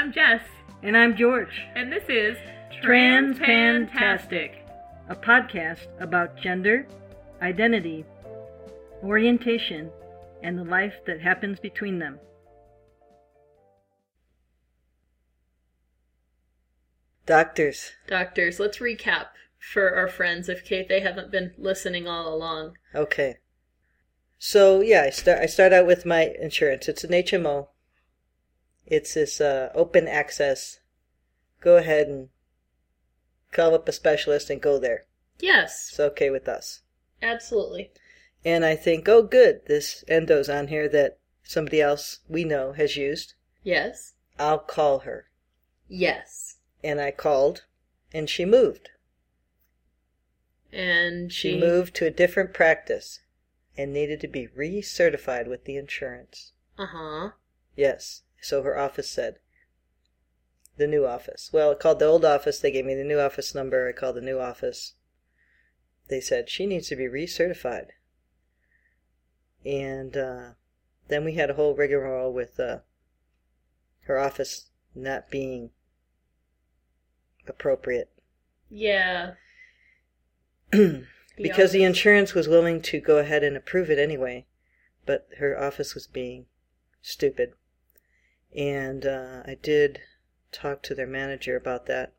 I'm Jess. And I'm George. And this is Trans Fantastic, a podcast about gender, identity, orientation, and the life that happens between them. Doctors, let's recap for our friends if they haven't been listening all along. Okay. So, yeah, I start out with my insurance. It's an HMO. It's this open access. Go ahead and call up a specialist and go there. Yes. It's okay with us. Absolutely. And I think, oh, good, this endo's on here that somebody else we know has used. Yes. I'll call her. Yes. And I called, and she moved. And she moved to a different practice and needed to be recertified with the insurance. Uh-huh. Yes. So her office said. The new office. Well, I called the old office. They gave me the new office number. I called the new office. They said, she needs to be recertified. And then we had a whole rigmarole with her office not being appropriate. Yeah. Because the insurance was willing to go ahead and approve it anyway, but her office was being stupid. And I did talk to their manager about that.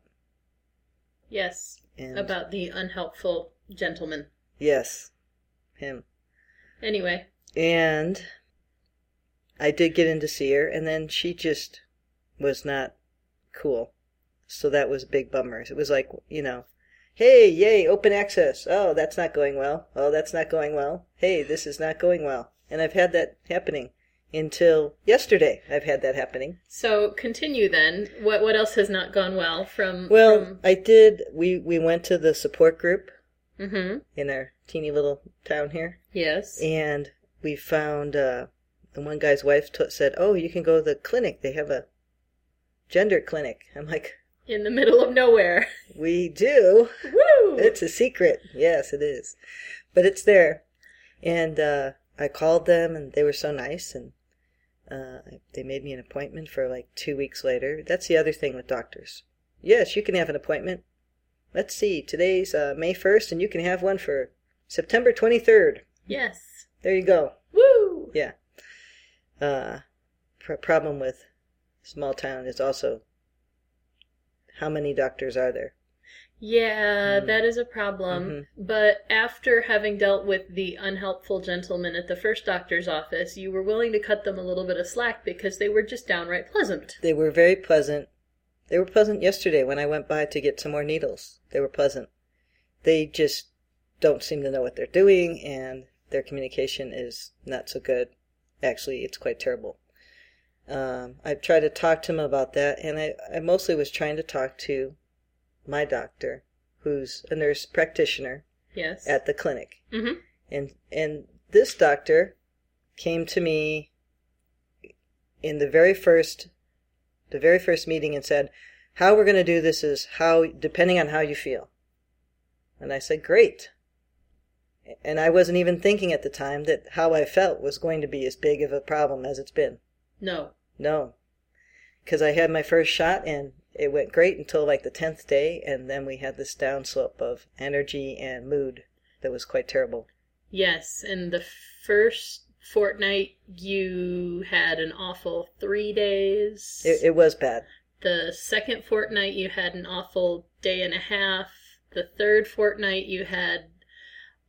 Yes, and about the unhelpful gentleman. Yes, him. Anyway. And I did get in to see her, and then she just was not cool. So that was a big bummer. It was like, you know, hey, yay, open access. Oh, that's not going well. Oh, that's not going well. Hey, this is not going well. And I've had that happening. Until yesterday, I've had that happening. So continue then. What else has not gone well from... Well, I did... We went to the support group in our teeny little town here. Yes. And we found... the one guy's wife said, oh, you can go to the clinic. They have a gender clinic. I'm like... In the middle of nowhere. We do. Woo! It's a secret. Yes, it is. But it's there. And I called them, and they were so nice, and... they made me an appointment for like 2 weeks later. That's the other thing with doctors. Yes, you can have an appointment. Let's see, today's May 1st, and you can have one for September 23rd. Yes. There you go. Woo! Yeah. Problem with small town is also how many doctors are there. Yeah, that is a problem. Mm-hmm. But after having dealt with the unhelpful gentleman at the first doctor's office, you were willing to cut them a little bit of slack because they were just downright pleasant. They were very pleasant. They were pleasant yesterday when I went by to get some more needles. They were pleasant. They just don't seem to know what they're doing, and their communication is not so good. Actually, it's quite terrible. I've tried to talk to him about that, and I mostly was trying to talk to my doctor, who's a nurse practitioner, yes, at the clinic. Mm-hmm. And this doctor came to me in the very first meeting and said, how we're going to do this is how, depending on how you feel. And I said, great. And I wasn't even thinking at the time that how I felt was going to be as big of a problem as it's been. No. Because I had my first shot, and it went great until like the 10th day, and then we had this downslope of energy and mood that was quite terrible. Yes, and the first fortnight you had an awful 3 days. It was bad. The second fortnight you had an awful day and a half. The third fortnight you had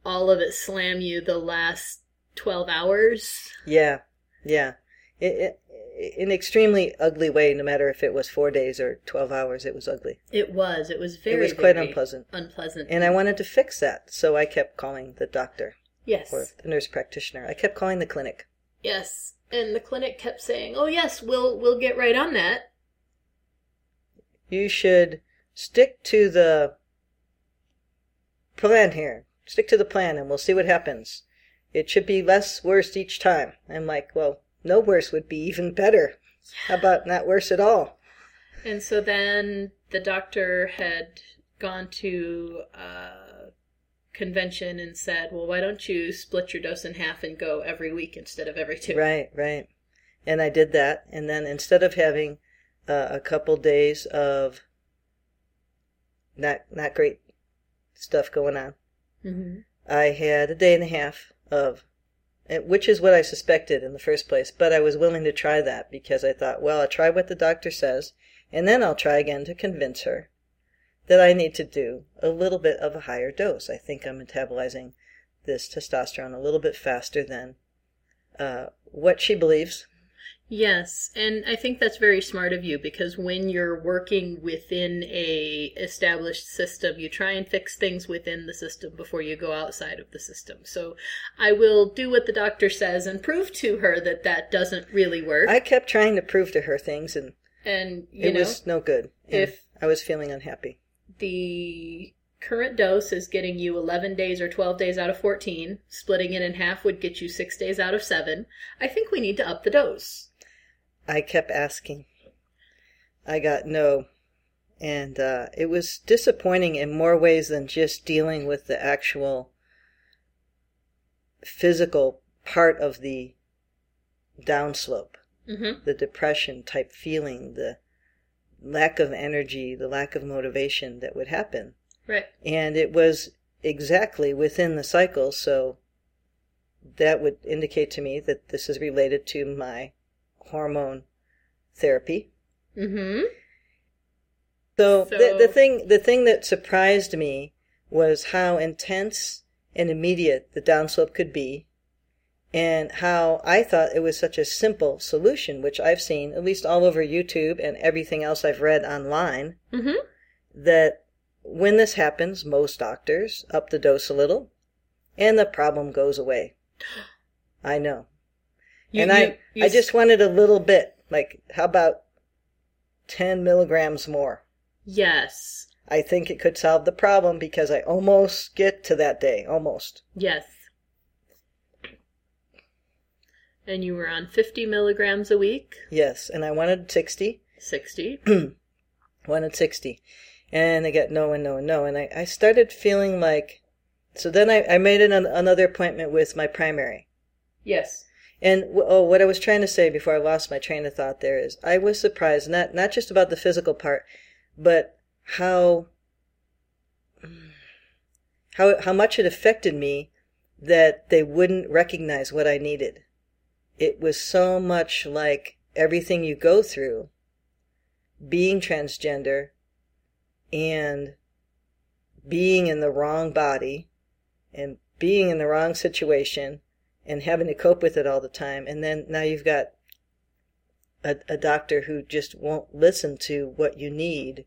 all of it slam you the last 12 hours. Yeah. In extremely ugly way, no matter if it was 4 days or 12 hours, it was ugly. It was very, very... It was quite unpleasant. And I wanted to fix that, so I kept calling the doctor. Yes. Or the nurse practitioner. I kept calling the clinic. Yes, and the clinic kept saying, oh yes, we'll get right on that. You should stick to the plan here. Stick to the plan, and we'll see what happens. It should be less worse each time. I'm like, well... No worse would be even better. How about not worse at all? And so then the doctor had gone to a convention and said, well, why don't you split your dose in half and go every week instead of every 2? Right. And I did that. And then instead of having a couple days of not great stuff going on. Mm-hmm. I had a day and a half of, which is what I suspected in the first place, but I was willing to try that because I thought, well, I'll try what the doctor says, and then I'll try again to convince her that I need to do a little bit of a higher dose. I think I'm metabolizing this testosterone a little bit faster than what she believes. Yes, and I think that's very smart of you, because when you're working within a established system, you try and fix things within the system before you go outside of the system. So I will do what the doctor says and prove to her that that doesn't really work. I kept trying to prove to her things, and it was no good. If I was feeling unhappy. The current dose is getting you 11 days or 12 days out of 14. Splitting it in half would get you 6 days out of 7. I think we need to up the dose. I kept asking. I got no. And it was disappointing in more ways than just dealing with the actual physical part of the downslope. Mm-hmm. The depression type feeling, the lack of energy, the lack of motivation that would happen. Right. And it was exactly within the cycle, so that would indicate to me that this is related to my hormone therapy. Mm-hmm. So the thing that surprised me was how intense and immediate the downslope could be, and how I thought it was such a simple solution, which I've seen, at least all over YouTube and everything else I've read online, mm-hmm. that when this happens, most doctors up the dose a little, and the problem goes away. I know. I just wanted a little bit. Like, how about 10 milligrams more? Yes. I think it could solve the problem because I almost get to that day. Almost. Yes. And you were on 50 milligrams a week? Yes, and I wanted 60. 60. Wanted 60. And I got no and no and no. And I started feeling like... So then I made another appointment with my primary. Yes. And what I was trying to say before I lost my train of thought there is I was surprised, not just about the physical part, but how much it affected me that they wouldn't recognize what I needed. It was so much like everything you go through, being transgender, and being in the wrong body and being in the wrong situation and having to cope with it all the time. And then now you've got a doctor who just won't listen to what you need.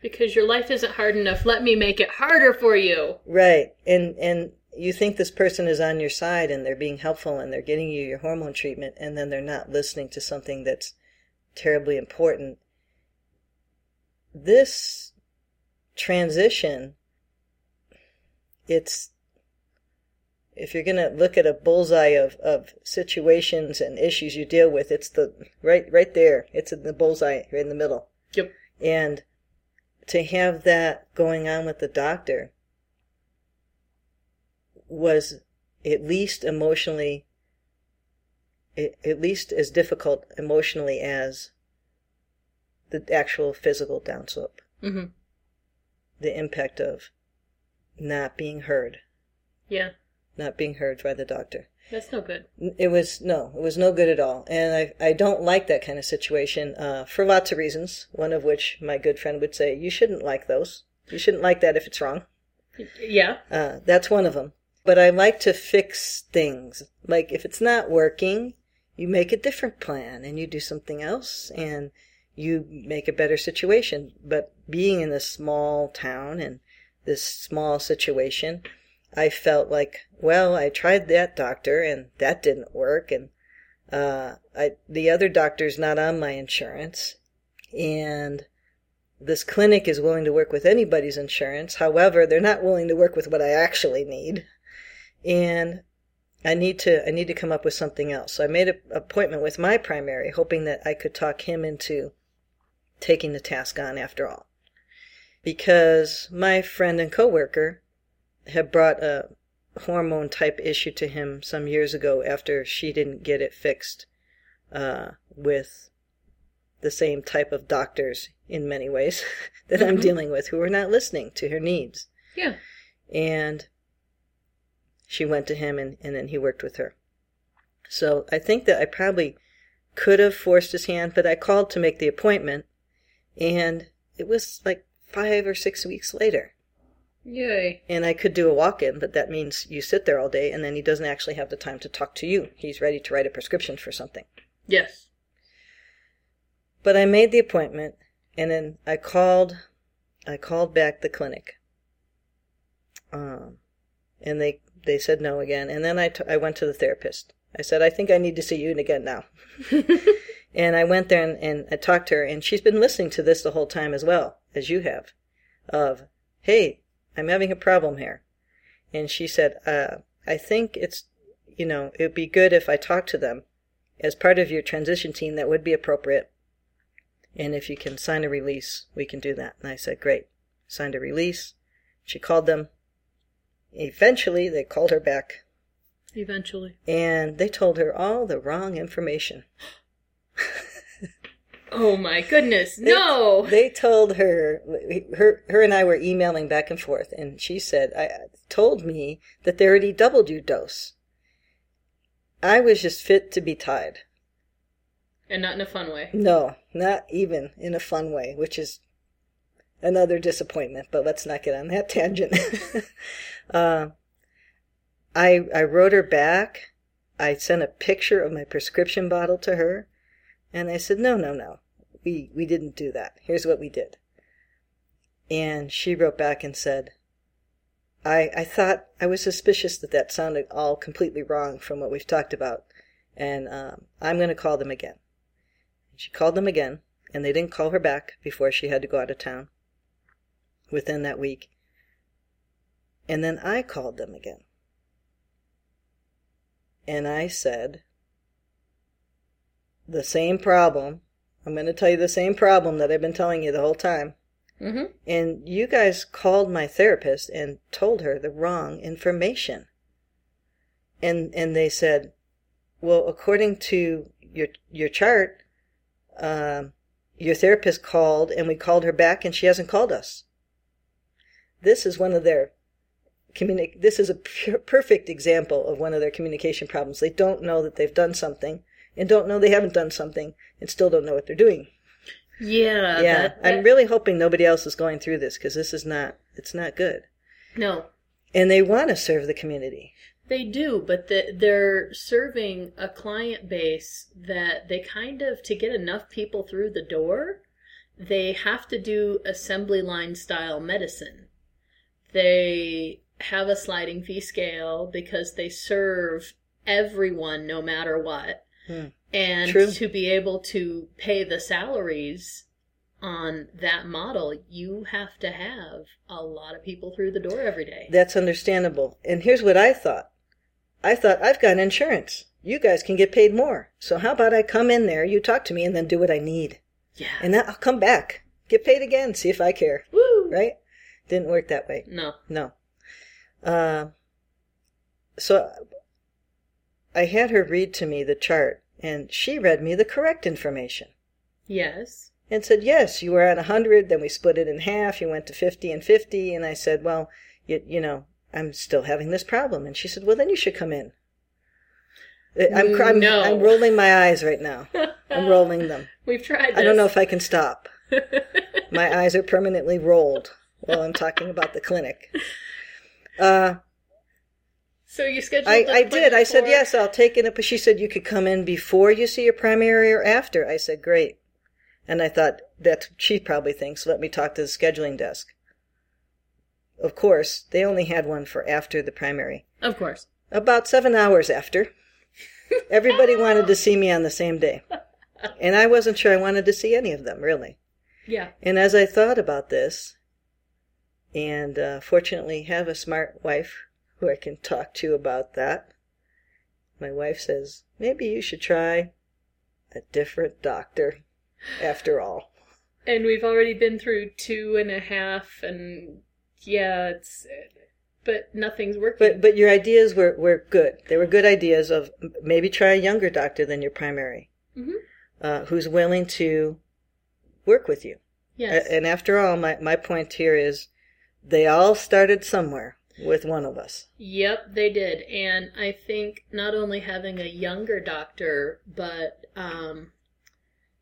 Because your life isn't hard enough. Let me make it harder for you. Right. And you think this person is on your side and they're being helpful and they're getting you your hormone treatment, and then they're not listening to something that's terribly important. This transition, it's, if you're going to look at a bullseye of situations and issues you deal with, it's the right there. It's in the bullseye, right in the middle. Yep. And to have that going on with the doctor was at least emotionally, at least as difficult emotionally as the actual physical downslope. Mm-hmm. The impact of not being heard. Yeah. Not being heard by the doctor. That's no good. It was no good at all. And I don't like that kind of situation for lots of reasons, one of which my good friend would say, you shouldn't like those. You shouldn't like that if it's wrong. Yeah. That's one of them. But I like to fix things. Like if it's not working, you make a different plan and you do something else and... you make a better situation. But being in this small town and this small situation, I felt like, well, I tried that doctor and that didn't work. And the other doctor's not on my insurance. And this clinic is willing to work with anybody's insurance. However, they're not willing to work with what I actually need. And I need to come up with something else. So I made an appointment with my primary, hoping that I could talk him into taking the task on after all, because my friend and coworker had brought a hormone type issue to him some years ago after she didn't get it fixed with the same type of doctors in many ways that I'm dealing with, who are not listening to her needs. Yeah. And she went to him, and then he worked with her. So I think that I probably could have forced his hand, but I called to make the appointment, and it was like 5 or 6 weeks later. Yay. And I could do a walk-in, but that means you sit there all day, and then he doesn't actually have the time to talk to you. He's ready to write a prescription for something. Yes. But I made the appointment, and then I called back the clinic. And they said no again. And then I went to the therapist. I said, I think I need to see you again now. And I went there, and I talked to her, and she's been listening to this the whole time as well as you have, of, hey, I'm having a problem here. And she said, I think it's, it would be good if I talked to them as part of your transition team. That would be appropriate. And if you can sign a release, we can do that. And I said, great. Signed a release. She called them. Eventually, they called her back. Eventually. And they told her all the wrong information. Oh my goodness, no! They told her and I were emailing back and forth, and she said, told me that they already doubled your dose. I was just fit to be tied. And not in a fun way. No, not even in a fun way, which is another disappointment, but let's not get on that tangent. I wrote her back. I sent a picture of my prescription bottle to her. And I said, no, we didn't do that. Here's what we did. And she wrote back and said, I thought, I was suspicious that sounded all completely wrong from what we've talked about. And I'm going to call them again. She called them again, and they didn't call her back before she had to go out of town within that week. And then I called them again. And I said, the same problem. I'm going to tell you the same problem that I've been telling you the whole time. Mm-hmm. And you guys called my therapist and told her the wrong information. And they said, well, according to your chart, your therapist called, and we called her back, and she hasn't called us. This is one of their this is a perfect example of one of their communication problems. They don't know that they've done something, and don't know they haven't done something, and still don't know what they're doing. Yeah. Yeah. I'm really hoping nobody else is going through this, because this is not, it's not good. No. And they want to serve the community. They do, but they're serving a client base that they kind of, to get enough people through the door, they have to do assembly line style medicine. They have a sliding fee scale because they serve everyone no matter what. Hmm. And true. To be able to pay the salaries on that model, you have to have a lot of people through the door every day. That's understandable. And here's what I thought. I've got insurance. You guys can get paid more. So how about I come in there, you talk to me, and then do what I need. Yeah. And then I'll come back, get paid again, see if I care. Woo! Right? Didn't work that way. No. So I had her read to me the chart, and she read me the correct information. Yes. And said, yes, you were at 100, then we split it in half, you went to 50 and 50, and I said, well, you know, I'm still having this problem. And she said, well, then you should come in. No. I'm rolling my eyes right now. I'm rolling them. We've tried this. I don't know if I can stop. My eyes are permanently rolled while I'm talking about the clinic. So you scheduled an appointment? I did. I said, yes, I'll take it. But she said, you could come in before you see your primary or after. I said, great. And I thought, that's what she probably thinks. Let me talk to the scheduling desk. Of course, they only had one for after the primary. Of course. About 7 hours after. Everybody wanted to see me on the same day. And I wasn't sure I wanted to see any of them, really. Yeah. And as I thought about this, and fortunately have a smart wife who I can talk to about that. My wife says, maybe you should try a different doctor after all. And we've already been through 2.5, and yeah, but nothing's working. But your ideas were good. They were good ideas of maybe try a younger doctor than your primary, who's willing to work with you. Yes. And after all, my point here is they all started somewhere with one of us. Yep, they did. And I think not only having a younger doctor, but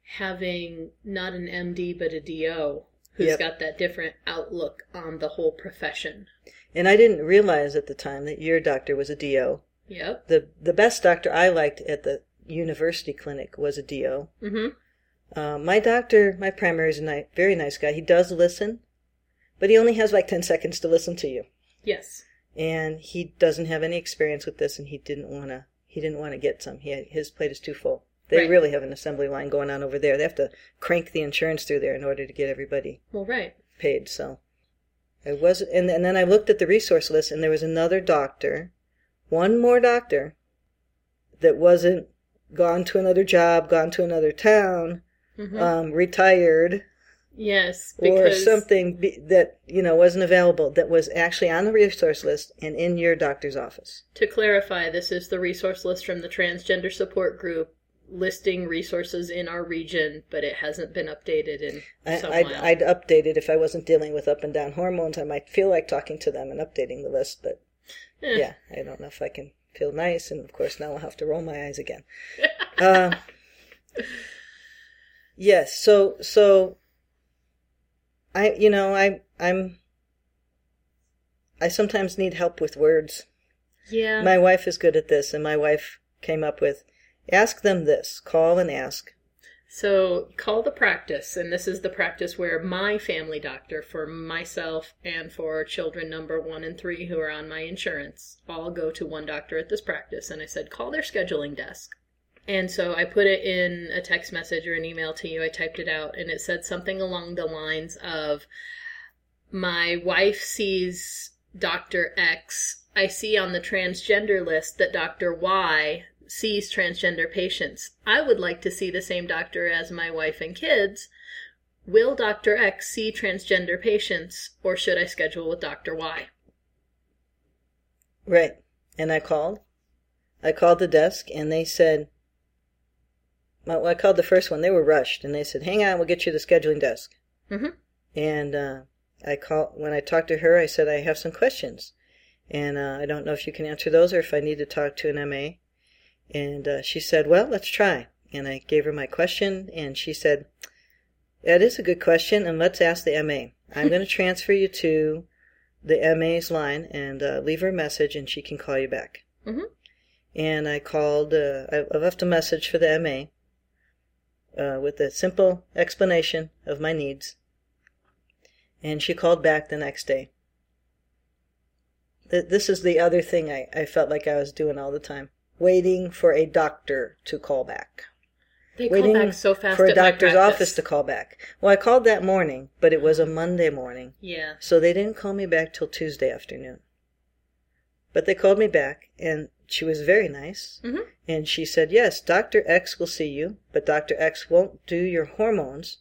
having not an MD but a DO who's yep. got that different outlook on the whole profession. And I didn't realize at the time that your doctor was a DO. Yep. The best doctor I liked at the university clinic was a DO. Mm-hmm. My doctor, my primary, is a very nice guy. He does listen, but he only has like 10 seconds to listen to you. Yes. And he doesn't have any experience with this, and he didn't want to get some. His plate is too full. They right. really have an assembly line going on over there. They have to crank the insurance through there in order to get everybody well, right. paid. So I wasn't, and then I looked at the resource list, and there was another doctor, one more doctor, that wasn't gone to another job, gone to another town, mm-hmm. Retired. Yes, because... or something that, you know, wasn't available, that was actually on the resource list and in your doctor's office. To clarify, this is the resource list from the Transgender Support Group listing resources in our region, but it hasn't been updated in some while. I'd update it if I wasn't dealing with up and down hormones. I might feel like talking to them and updating the list, but yeah, I don't know if I can feel nice, and of course now I'll have to roll my eyes again. Yes, so... I sometimes need help with words. Yeah. My wife is good at this, and my wife came up with, ask them this, call and ask. So call the practice, and this is the practice where my family doctor for myself and for children number 1 and 3 who are on my insurance all go to one doctor at this practice. And I said, call their scheduling desk. And so I put it in a text message or an email to you. I typed it out, and it said something along the lines of, my wife sees Dr. X. I see on the transgender list that Dr. Y sees transgender patients. I would like to see the same doctor as my wife and kids. Will Dr. X see transgender patients, or should I schedule with Dr. Y? Right. And I called the desk, and they said... Well, I called the first one. They were rushed, and they said, hang on, we'll get you the scheduling desk. Mm-hmm. And when I talked to her, I said, I have some questions, and I don't know if you can answer those or if I need to talk to an MA. And she said, well, let's try. And I gave her my question, and she said, that is a good question, and let's ask the MA. I'm going to transfer you to the MA's line and leave her a message, and she can call you back. Mm-hmm. And I called, I left a message for the MA. With a simple explanation of my needs. And she called back the next day. This is the other thing I felt like I was doing all the time. Waiting for a doctor to call back. They call back so fast. For a doctor's office to call back. Well, I called that morning, but it was a Monday morning. Yeah. So they didn't call me back till Tuesday afternoon. But they called me back, and she was very nice, mm-hmm. and she said, yes, Dr. X will see you, but Dr. X won't do your hormones.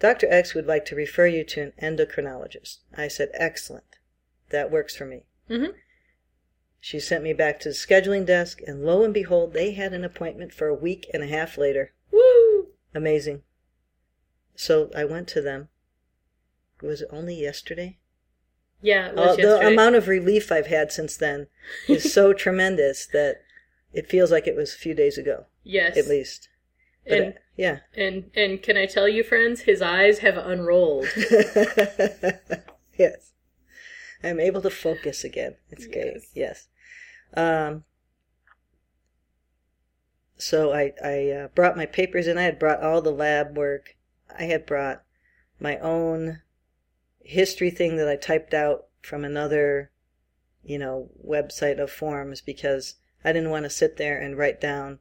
Dr. X would like to refer you to an endocrinologist. I said, excellent. That works for me. Mm-hmm. She sent me back to the scheduling desk, and lo and behold, they had an appointment for a week and a half later. Woo! Amazing. So I went to them. Was it only yesterday? Yeah, it was yesterday. The amount of relief I've had since then is so tremendous that it feels like it was a few days ago. Yes. At least. But and, yeah. And can I tell you, friends, his eyes have unrolled. Yes. I'm able to focus again. It's good. Yes. So I brought my papers in. I had brought all the lab work. I had brought my own... history thing that I typed out from another, website of forms, because I didn't want to sit there and write down,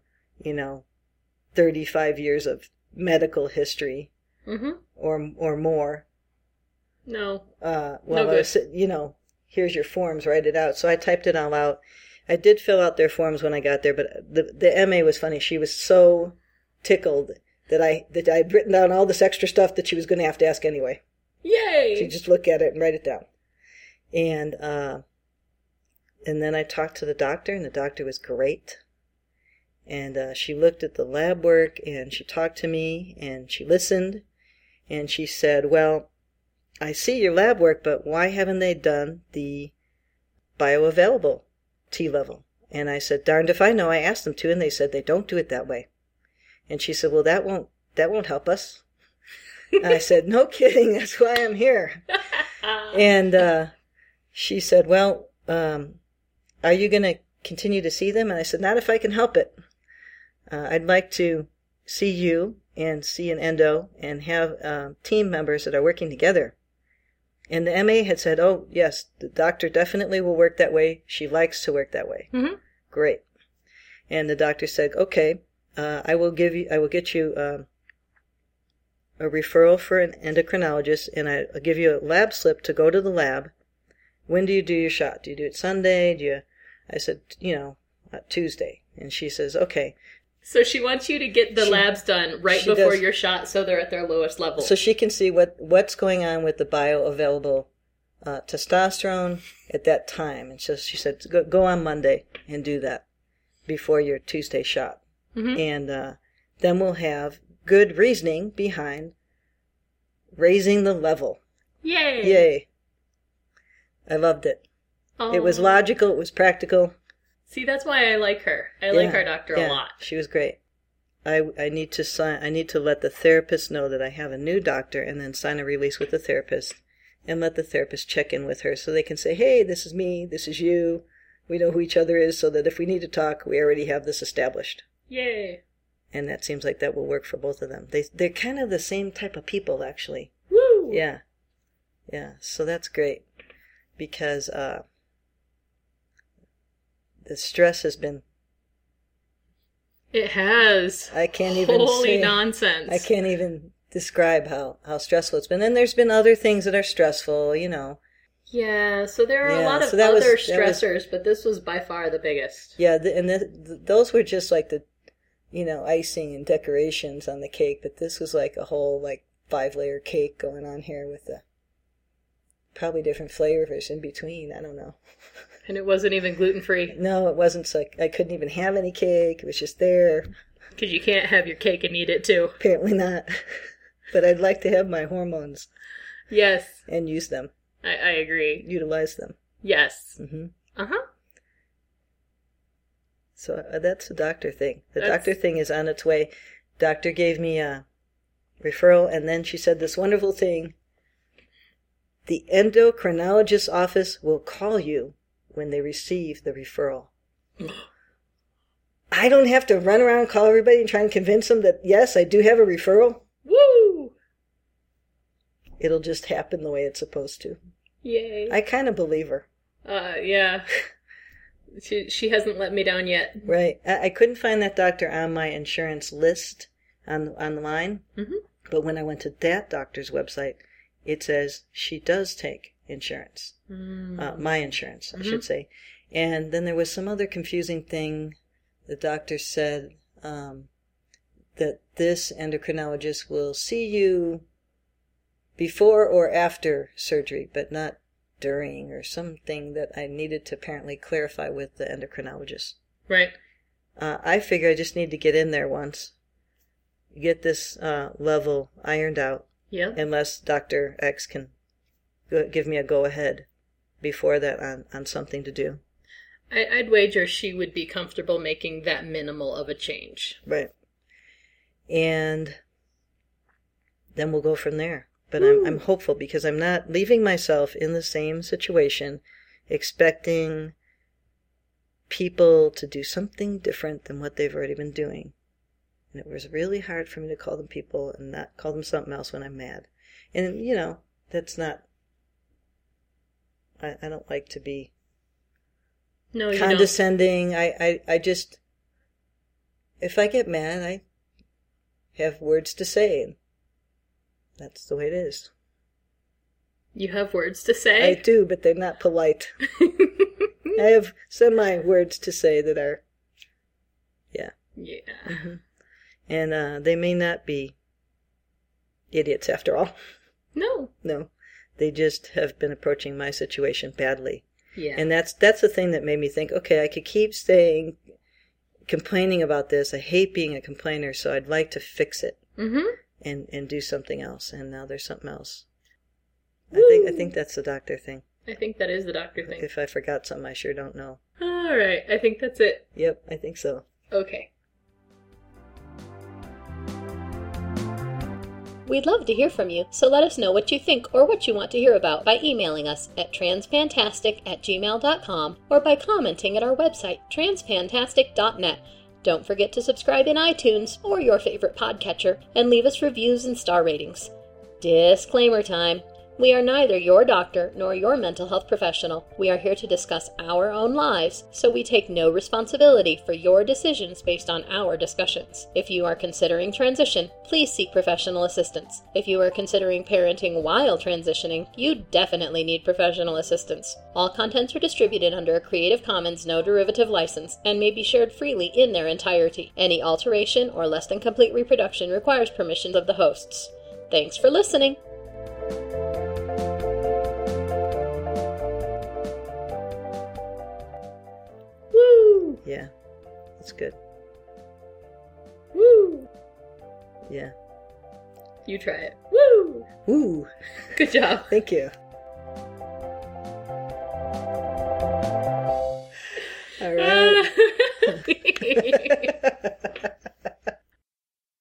35 years of medical history mm-hmm. or more. No. Well, no I was, here's your forms, write it out. So I typed it all out. I did fill out their forms when I got there, but the MA was funny. She was so tickled that I had written down all this extra stuff that she was going to have to ask anyway. Yay! So just look at it and write it down. And then I talked to the doctor, and the doctor was great. And she looked at the lab work, and she talked to me, and she listened. and she said, well, I see your lab work, but why haven't they done the bioavailable T-level? And I said, darned if I know. I asked them to, and they said they don't do it that way. And she said, well, that won't help us. And I said, no kidding, that's why I'm here. And she said, well, are you going to continue to see them? And I said, not if I can help it. I'd like to see you and see an endo and have team members that are working together. And the MA had said, oh, yes, the doctor definitely will work that way. She likes to work that way. Mm-hmm. Great. And the doctor said, okay, I will get you a referral for an endocrinologist, and I'll give you a lab slip to go to the lab. When do you do your shot? Do you do it Sunday? I said, Tuesday. And she says, okay. So she wants you to get the labs done right before your shot, so they're at their lowest level. So she can see what's going on with the bioavailable testosterone at that time. And so she said, go on Monday and do that before your Tuesday shot. Mm-hmm. And then we'll have good reasoning behind raising the level. Yay. I loved it. Oh. It was logical. It was practical. See, that's why I like her. I like our doctor a lot. She was great. I need to let the therapist know that I have a new doctor, and then sign a release with the therapist and let the therapist check in with her so they can say, hey, this is me. This is you. We know who each other is, so that if we need to talk, we already have this established. Yay. And that seems like that will work for both of them. They're kind of the same type of people, actually. Woo! Yeah. Yeah. So that's great. Because the stress has been... It has. I can't even say... Holy nonsense. I can't even describe how stressful it's been. And there's been other things that are stressful, Yeah, so there are a lot of other stressors, but this was by far the biggest. Yeah, those were just like the, icing and decorations on the cake, but this was like a whole, 5-layer cake going on here with the... Probably different flavors in between. I don't know. And it wasn't even gluten-free. No, it wasn't. So I couldn't even have any cake. It was just there. Because you can't have your cake and eat it, too. Apparently not. But I'd like to have my hormones. Yes. And use them. I agree. Utilize them. Yes. Mm-hmm. Uh-huh. So that's the doctor thing. Doctor thing is on its way. Doctor gave me a referral, and then she said this wonderful thing. The endocrinologist's office will call you when they receive the referral. I don't have to run around and call everybody and try and convince them that, yes, I do have a referral. Woo! It'll just happen the way it's supposed to. Yay. I kind of believe her. Yeah. She hasn't let me down yet. Right. I couldn't find that doctor on my insurance list online. Mm-hmm. But when I went to that doctor's website... It says she does take insurance, my insurance, I should say. And then there was some other confusing thing. The doctor said that this endocrinologist will see you before or after surgery, but not during, or something that I needed to apparently clarify with the endocrinologist. Right. I figure I just need to get in there once, get this level ironed out. Yeah. Unless Dr. X can give me a go-ahead before that on something to do. I'd wager she would be comfortable making that minimal of a change. Right. And then we'll go from there. But I'm hopeful, because I'm not leaving myself in the same situation expecting people to do something different than what they've already been doing. And it was really hard for me to call them people and not call them something else when I'm mad. And, that's not... I don't like to be condescending. I just... If I get mad, I have words to say. And that's the way it is. You have words to say? I do, but they're not polite. I have semi-words to say that are... Yeah. Yeah. Mm-hmm. And they may not be idiots after all. No. No. They just have been approaching my situation badly. Yeah. And that's the thing that made me think, okay, I could keep complaining about this. I hate being a complainer, so I'd like to fix it. Mm-hmm. and do something else, and now there's something else. Woo. I think that's the doctor thing. I think that is the doctor thing. If I forgot something, I sure don't know. All right. I think that's it. Yep, I think so. Okay. We'd love to hear from you, so let us know what you think or what you want to hear about by emailing us at transfantastic@gmail.com or by commenting at our website, transfantastic.net. Don't forget to subscribe in iTunes or your favorite podcatcher and leave us reviews and star ratings. Disclaimer time. We are neither your doctor nor your mental health professional. We are here to discuss our own lives, so we take no responsibility for your decisions based on our discussions. If you are considering transition, please seek professional assistance. If you are considering parenting while transitioning, you definitely need professional assistance. All contents are distributed under a Creative Commons no derivative license and may be shared freely in their entirety. Any alteration or less than complete reproduction requires permission of the hosts. Thanks for listening. Yeah, it's good. Woo! Yeah. You try it. Woo! Woo! Good job. Thank you. All right.